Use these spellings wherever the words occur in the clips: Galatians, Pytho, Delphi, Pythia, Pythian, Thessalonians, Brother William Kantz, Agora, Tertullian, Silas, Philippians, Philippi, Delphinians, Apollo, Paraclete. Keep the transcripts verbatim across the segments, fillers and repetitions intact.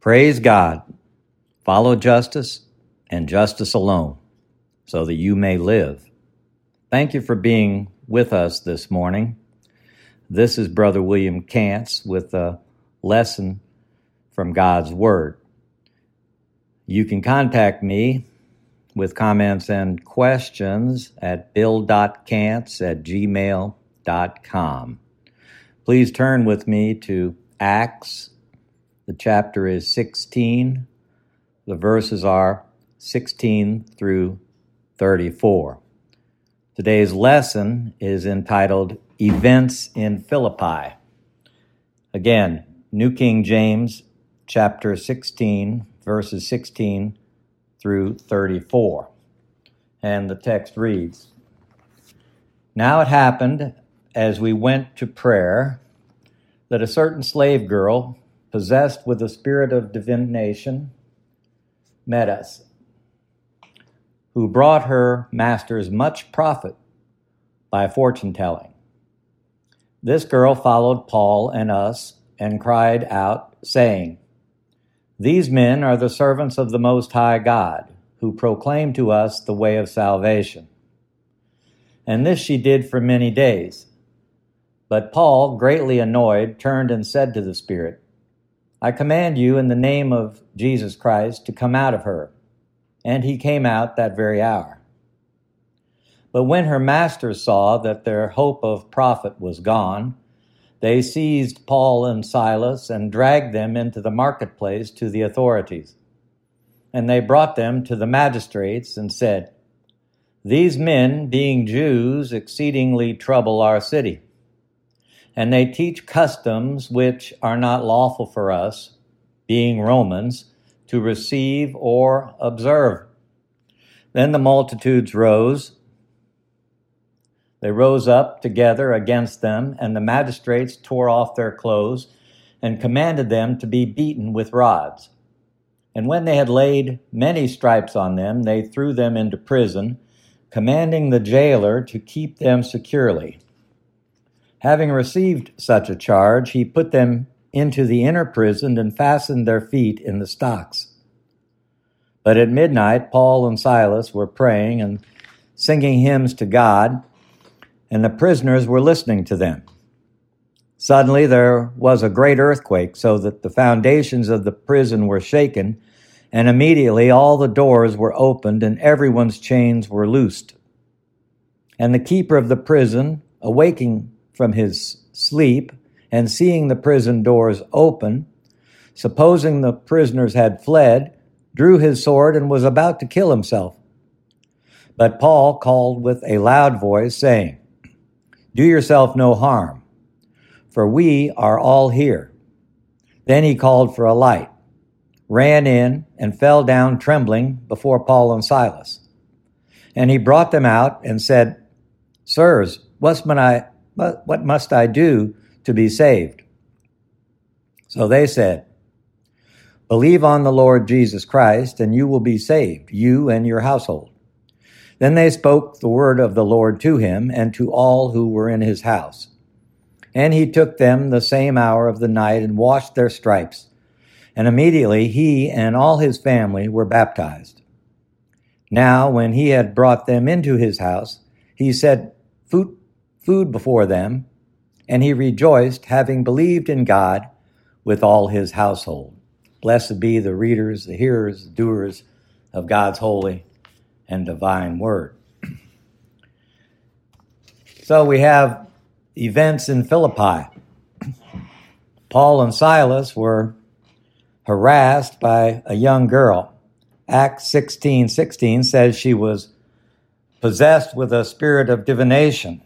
Praise God. Follow justice and justice alone so that you may live. Thank you for being with us this morning. This is Brother William Kantz with a lesson from God's Word. You can contact me with comments and questions at bill dot kantz at gmail dot com. Please turn with me to Acts. The chapter is sixteen. The verses are sixteen through thirty-four. Today's lesson is entitled Events in Philippi. Again, New King James, chapter sixteen, verses sixteen through thirty-four. And the text reads, "Now it happened, as we went to prayer, that a certain slave girl, possessed with the spirit of divination, met us, who brought her masters much profit by fortune-telling. This girl followed Paul and us and cried out, saying, 'These men are the servants of the Most High God, who proclaim to us the way of salvation.' And this she did for many days. But Paul, greatly annoyed, turned and said to the spirit, 'I command you in the name of Jesus Christ to come out of her.' And he came out that very hour. But when her masters saw that their hope of profit was gone, they seized Paul and Silas and dragged them into the marketplace to the authorities. And they brought them to the magistrates and said, 'These men, being Jews, exceedingly trouble our city, and they teach customs which are not lawful for us, being Romans, to receive or observe.' Then the multitudes rose. They rose up together against them, and the magistrates tore off their clothes and commanded them to be beaten with rods. And when they had laid many stripes on them, they threw them into prison, commanding the jailer to keep them securely. Having received such a charge, he put them into the inner prison and fastened their feet in the stocks. But at midnight, Paul and Silas were praying and singing hymns to God, and the prisoners were listening to them. Suddenly there was a great earthquake, so that the foundations of the prison were shaken, and immediately all the doors were opened, and everyone's chains were loosed. And the keeper of the prison, awaking from his sleep, and seeing the prison doors open, supposing the prisoners had fled, drew his sword and was about to kill himself. But Paul called with a loud voice, saying, 'Do yourself no harm, for we are all here.' Then he called for a light, ran in, and fell down trembling before Paul and Silas. And he brought them out and said, 'Sirs, what must I, what must I do to be saved?' So they said, 'Believe on the Lord Jesus Christ, and you will be saved, you and your household.' Then they spoke the word of the Lord to him and to all who were in his house. And he took them the same hour of the night and washed their stripes. And immediately he and all his family were baptized. Now, when he had brought them into his house, he set food, food before them, and he rejoiced, having believed in God with all his household." Blessed be the readers, the hearers, the doers of God's holy and divine word. So we have events in Philippi. Paul and Silas were harassed by a young girl. Acts sixteen sixteen says she was possessed with a spirit of divination.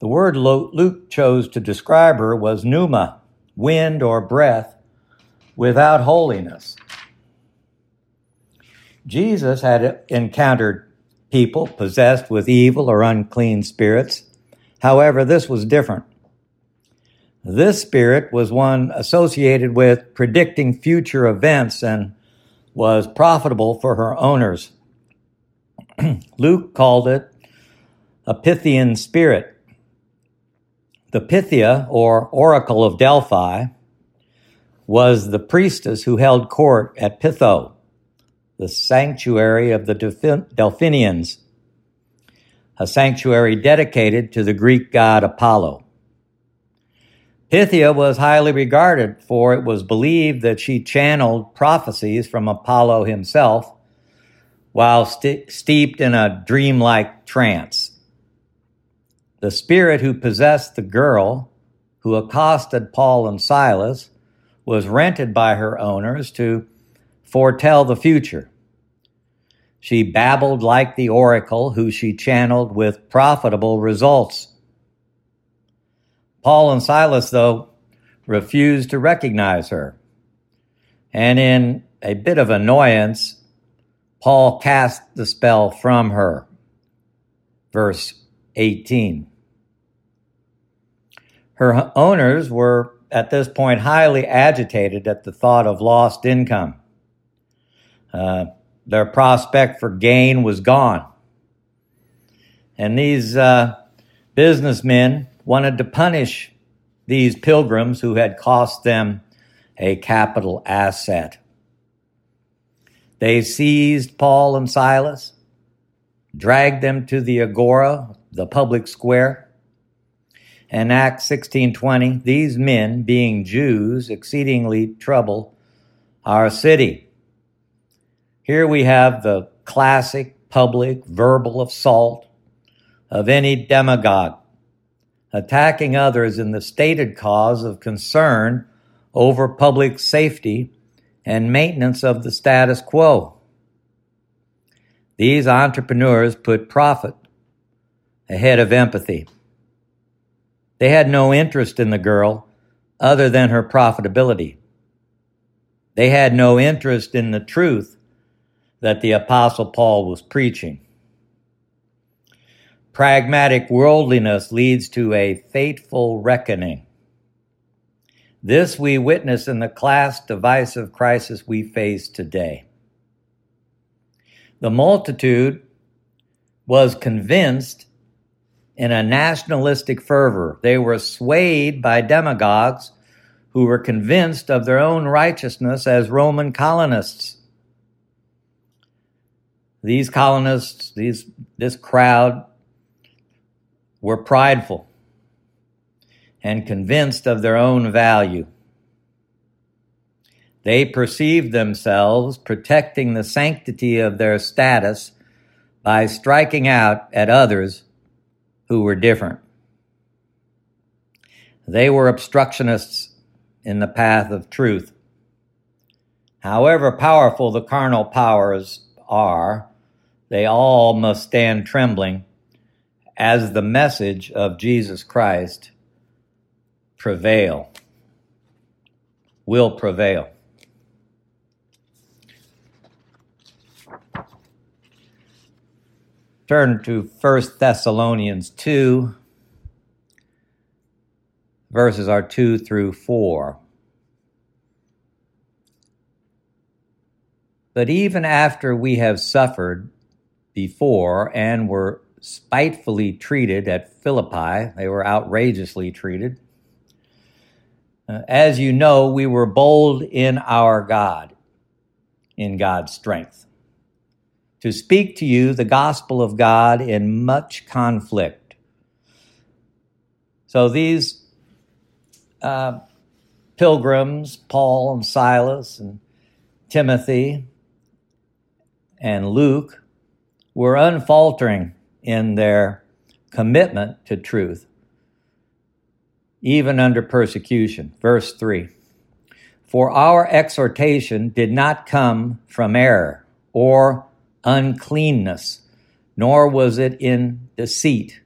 The word Luke chose to describe her was pneuma, wind or breath, without holiness. Jesus had encountered people possessed with evil or unclean spirits. However, this was different. This spirit was one associated with predicting future events and was profitable for her owners. Luke called it a Pythian spirit. The Pythia, or Oracle of Delphi, was the priestess who held court at Pytho, the sanctuary of the Delphinians, a sanctuary dedicated to the Greek god Apollo. Pythia was highly regarded, for it was believed that she channeled prophecies from Apollo himself while st- steeped in a dreamlike trance. The spirit who possessed the girl who accosted Paul and Silas was rented by her owners to foretell the future. She babbled like the oracle, who she channeled with profitable results. Paul and Silas, though, refused to recognize her. And in a bit of annoyance, Paul cast the spell from her. Verse eighteen. Her owners were at this point highly agitated at the thought of lost income. Uh, their prospect for gain was gone. And these uh, businessmen wanted to punish these pilgrims who had cost them a capital asset. They seized Paul and Silas, dragged them to the Agora, the public square. In Acts sixteen twenty, these men, being Jews, exceedingly trouble our city. Here we have the classic public verbal assault of any demagogue, attacking others in the stated cause of concern over public safety and maintenance of the status quo. These entrepreneurs put profit ahead of empathy. They had no interest in the girl other than her profitability. They had no interest in the truth that the Apostle Paul was preaching. Pragmatic worldliness leads to a fateful reckoning. This we witness in the class divisive crisis we face today. The multitude was convinced in a nationalistic fervor. They were swayed by demagogues who were convinced of their own righteousness as Roman colonists. These colonists, these this crowd, were prideful and convinced of their own value. They perceived themselves protecting the sanctity of their status by striking out at others who were different. They were obstructionists in the path of truth. However powerful the carnal powers are, they all must stand trembling as the message of Jesus Christ prevail, will prevail. Turn to First Thessalonians two, verses are two through four. But even after we have suffered before and were spitefully treated at Philippi, they were outrageously treated. As you know, we were bold in our God, in God's strength, to speak to you the gospel of God in much conflict. So these uh, pilgrims, Paul and Silas and Timothy and Luke, were unfaltering in their commitment to truth, even under persecution. Verse three, for our exhortation did not come from error or uncleanness, nor was it in deceit.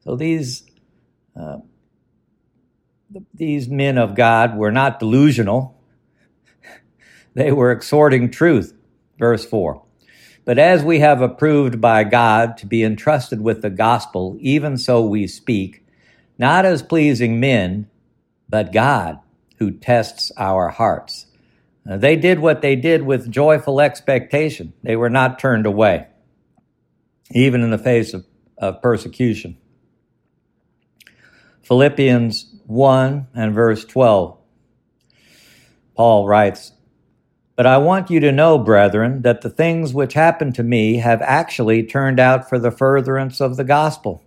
So these, uh, these men of God were not delusional. They were exhorting truth. Verse four. But as we have approved by God to be entrusted with the gospel, even so we speak, not as pleasing men, but God, who tests our hearts. Now, they did what they did with joyful expectation. They were not turned away, even in the face of, of persecution. Philippians one and verse twelve. Paul writes, "But I want you to know, brethren, that the things which happened to me have actually turned out for the furtherance of the gospel."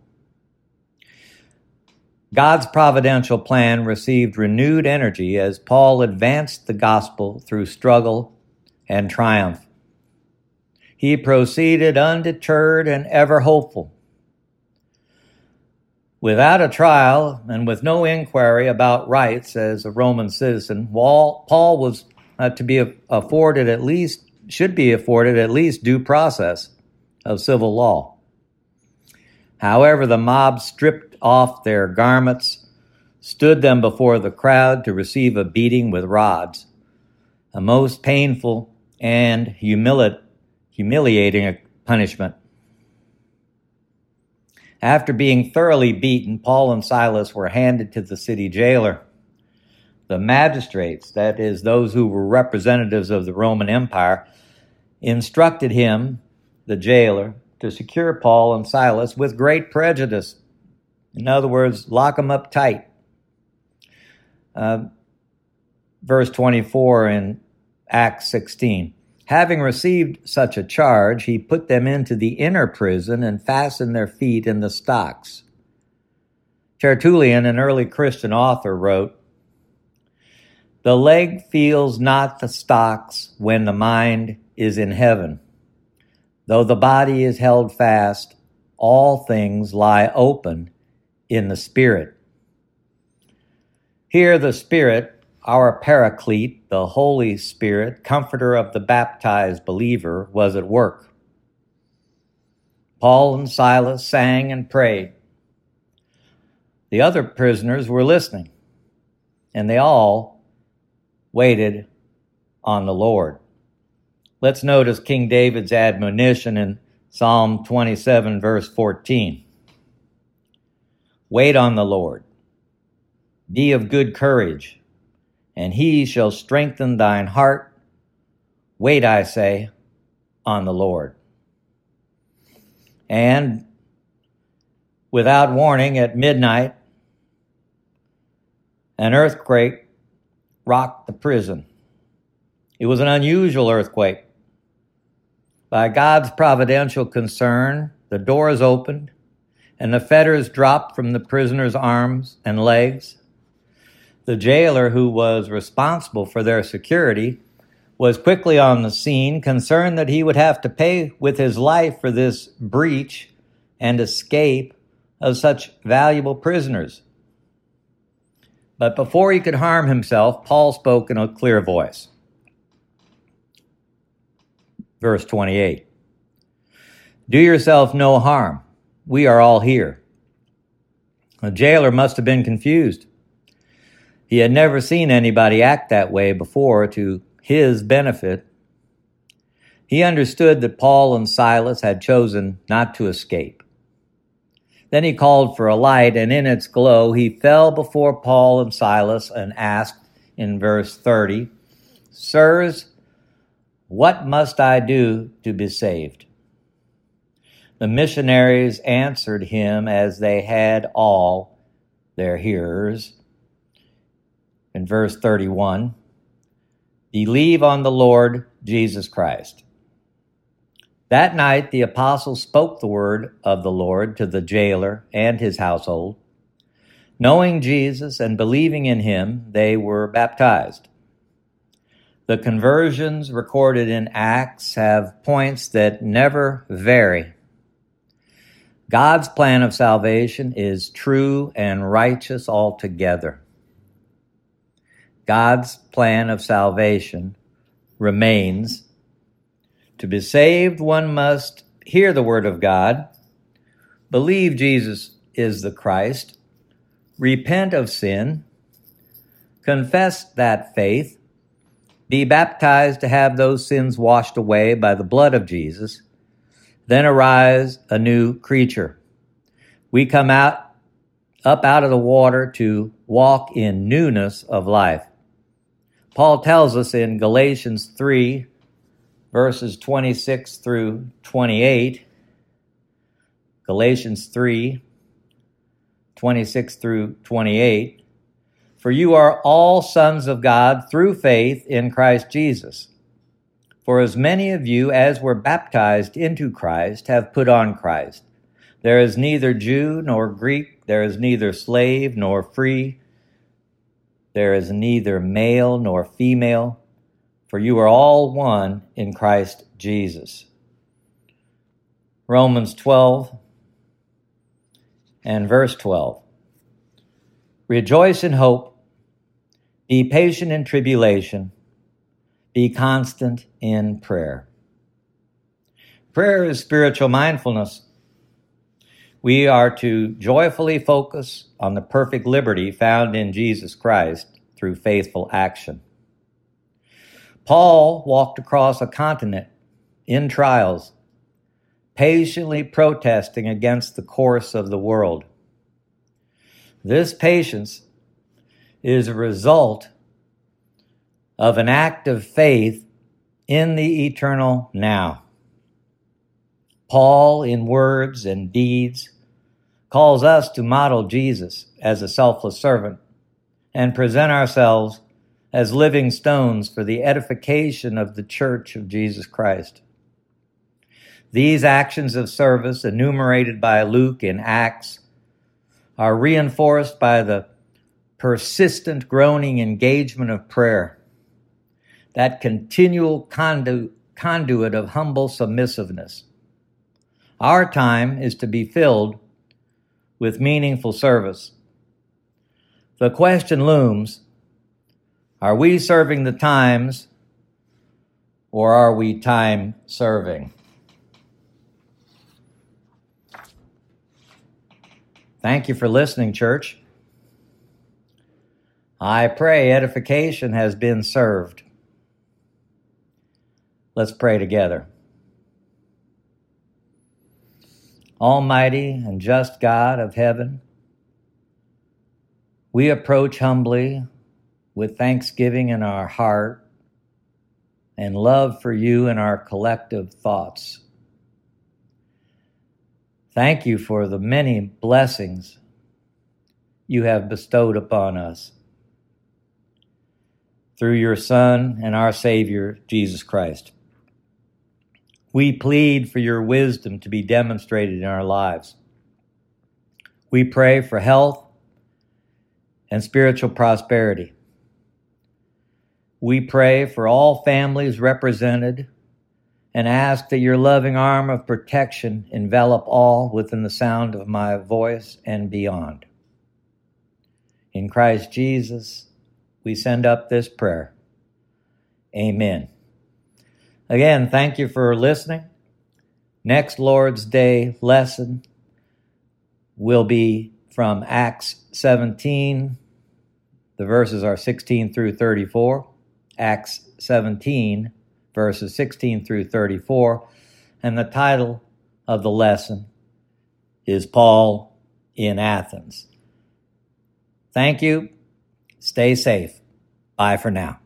God's providential plan received renewed energy as Paul advanced the gospel through struggle and triumph. He proceeded undeterred and ever hopeful. Without a trial and with no inquiry about rights as a Roman citizen, Paul was uh, to be afforded at least, should be afforded at least due process of civil law. However, the mob stripped off their garments, stood them before the crowd to receive a beating with rods, a most painful and humili- humiliating punishment. After being thoroughly beaten, Paul and Silas were handed to the city jailer. The magistrates, that is, those who were representatives of the Roman Empire, instructed him, the jailer, to secure Paul and Silas with great prejudice. In other words, lock them up tight. Uh, verse twenty-four in Acts sixteen. Having received such a charge, he put them into the inner prison and fastened their feet in the stocks. Tertullian, an early Christian author, wrote, "The leg feels not the stocks when the mind is in heaven. Though the body is held fast, all things lie open in the Spirit." Here the Spirit, our Paraclete, the Holy Spirit, comforter of the baptized believer, was at work. Paul and Silas sang and prayed. The other prisoners were listening, and they all waited on the Lord. Let's notice King David's admonition in Psalm twenty-seven, verse fourteen. "Wait on the Lord, be of good courage, and he shall strengthen thine heart. Wait, I say, on the Lord." And without warning, at midnight, an earthquake rocked the prison. It was an unusual earthquake. By God's providential concern, the doors opened and the fetters dropped from the prisoner's arms and legs. The jailer, who was responsible for their security, was quickly on the scene, concerned that he would have to pay with his life for this breach and escape of such valuable prisoners. But before he could harm himself, Paul spoke in a clear voice. Verse twenty-eight, "Do yourself no harm. We are all here." The jailer must have been confused. He had never seen anybody act that way before to his benefit. He understood that Paul and Silas had chosen not to escape. Then he called for a light, and in its glow he fell before Paul and Silas and asked in verse thirty, "Sirs, what must I do to be saved?" The missionaries answered him as they had all their hearers. In verse thirty-one, "Believe on the Lord Jesus Christ." That night, the apostles spoke the word of the Lord to the jailer and his household. Knowing Jesus and believing in him, they were baptized. The conversions recorded in Acts have points that never vary. God's plan of salvation is true and righteous altogether. God's plan of salvation remains. To be saved, one must hear the word of God, believe Jesus is the Christ, repent of sin, confess that faith, be baptized to have those sins washed away by the blood of Jesus, then arise a new creature. We come out up out of the water to walk in newness of life. Paul tells us in Galatians three, verses twenty-six through twenty-eight, Galatians three, twenty-six through twenty-eight, For you are all sons of God through faith in Christ Jesus. For as many of you as were baptized into Christ have put on Christ. There is neither Jew nor Greek, there is neither slave nor free, there is neither male nor female, for you are all one in Christ Jesus. Romans twelve and verse twelve. Rejoice in hope, be patient in tribulation, be constant in prayer. Prayer is spiritual mindfulness. We are to joyfully focus on the perfect liberty found in Jesus Christ through faithful action. Paul walked across a continent in trials, patiently protesting against the course of the world. This patience is a result of an act of faith in the eternal now. Paul, in words and deeds, calls us to model Jesus as a selfless servant and present ourselves as living stones for the edification of the church of Jesus Christ. These actions of service enumerated by Luke in Acts are reinforced by the persistent groaning engagement of prayer, that continual condu- conduit of humble submissiveness. Our time is to be filled with meaningful service. The question looms, are we serving the times or are we time serving? Thank you for listening, church. I pray edification has been served. Let's pray together. Almighty and just God of heaven, we approach humbly with thanksgiving in our heart and love for you in our collective thoughts. Thank you for the many blessings you have bestowed upon us through your Son and our Savior, Jesus Christ. We plead for your wisdom to be demonstrated in our lives. We pray for health and spiritual prosperity. We pray for all families represented and ask that your loving arm of protection envelop all within the sound of my voice and beyond. In Christ Jesus, we send up this prayer. Amen. Again, thank you for listening. Next Lord's Day lesson will be from Acts seventeen. The verses are sixteen through thirty-four. Acts seventeen, verses sixteen through thirty-four. And the title of the lesson is Paul in Athens. Thank you. Stay safe. Bye for now.